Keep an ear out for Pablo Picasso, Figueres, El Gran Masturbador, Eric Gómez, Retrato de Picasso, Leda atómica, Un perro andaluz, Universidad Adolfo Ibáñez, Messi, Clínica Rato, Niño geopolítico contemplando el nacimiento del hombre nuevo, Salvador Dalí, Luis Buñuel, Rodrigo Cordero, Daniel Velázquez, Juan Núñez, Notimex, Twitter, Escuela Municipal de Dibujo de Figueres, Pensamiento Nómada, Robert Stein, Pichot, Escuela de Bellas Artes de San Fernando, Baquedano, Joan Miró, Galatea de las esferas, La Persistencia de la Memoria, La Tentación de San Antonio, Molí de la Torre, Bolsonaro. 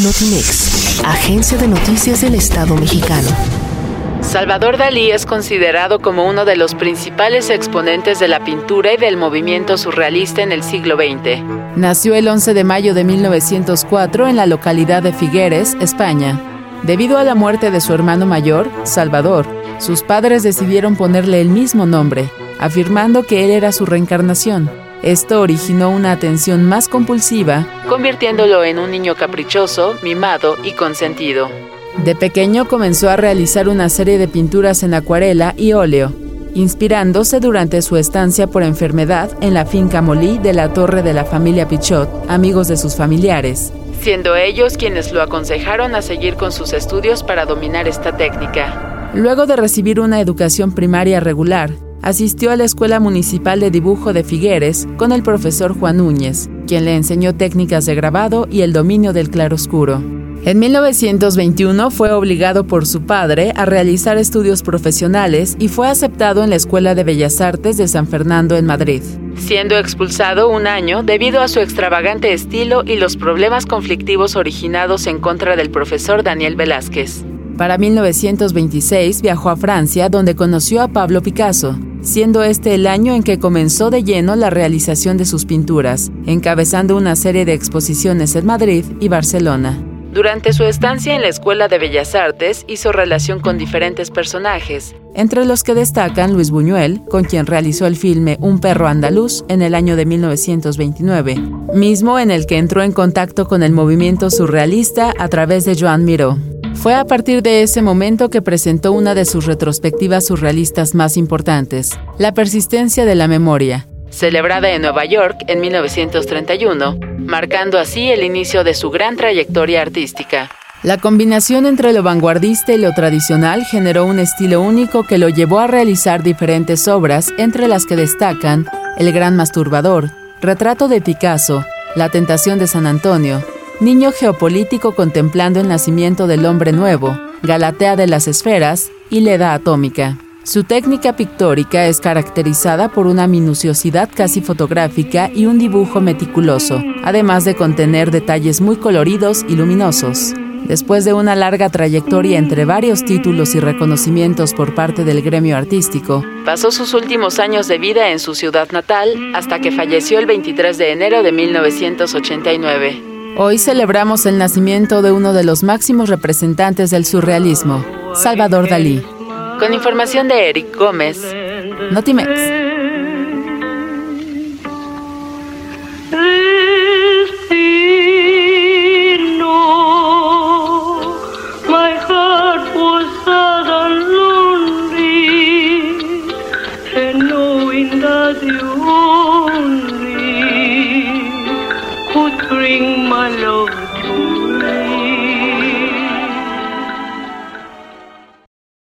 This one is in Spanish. Notimex, agencia de noticias del Estado mexicano. Salvador Dalí es considerado como uno de los principales exponentes de la pintura y del movimiento surrealista en el siglo XX. Nació el 11 de mayo de 1904 en la localidad de Figueres, España. Debido a la muerte de su hermano mayor, Salvador, sus padres decidieron ponerle el mismo nombre, afirmando que él era su reencarnación. Esto originó una atención más compulsiva, convirtiéndolo en un niño caprichoso, mimado y consentido. De pequeño comenzó a realizar una serie de pinturas en acuarela y óleo, inspirándose durante su estancia por enfermedad en la finca Molí de la Torre de la familia Pichot, amigos de sus familiares, siendo ellos quienes lo aconsejaron a seguir con sus estudios para dominar esta técnica. Luego de recibir una educación primaria regular, asistió a la Escuela Municipal de Dibujo de Figueres con el profesor Juan Núñez, quien le enseñó técnicas de grabado y el dominio del claroscuro. En 1921 fue obligado por su padre a realizar estudios profesionales y fue aceptado en la Escuela de Bellas Artes de San Fernando en Madrid, siendo expulsado un año debido a su extravagante estilo y los problemas conflictivos originados en contra del profesor Daniel Velázquez. Para 1926 viajó a Francia, donde conoció a Pablo Picasso, siendo este el año en que comenzó de lleno la realización de sus pinturas, encabezando una serie de exposiciones en Madrid y Barcelona. Durante su estancia en la Escuela de Bellas Artes hizo relación con diferentes personajes, entre los que destacan Luis Buñuel, con quien realizó el filme Un perro andaluz en el año de 1929, mismo en el que entró en contacto con el movimiento surrealista a través de Joan Miró. Fue a partir de ese momento que presentó una de sus retrospectivas surrealistas más importantes, La Persistencia de la Memoria, celebrada en Nueva York en 1931, marcando así el inicio de su gran trayectoria artística. La combinación entre lo vanguardista y lo tradicional generó un estilo único que lo llevó a realizar diferentes obras, entre las que destacan El Gran Masturbador, Retrato de Picasso, La Tentación de San Antonio, Niño geopolítico contemplando el nacimiento del hombre nuevo, Galatea de las esferas y Leda atómica. Su técnica pictórica es caracterizada por una minuciosidad casi fotográfica y un dibujo meticuloso, además de contener detalles muy coloridos y luminosos. Después de una larga trayectoria entre varios títulos y reconocimientos por parte del gremio artístico, pasó sus últimos años de vida en su ciudad natal hasta que falleció el 23 de enero de 1989. Hoy celebramos el nacimiento de uno de los máximos representantes del surrealismo, Salvador Dalí. Con información de Eric Gómez, Notimex.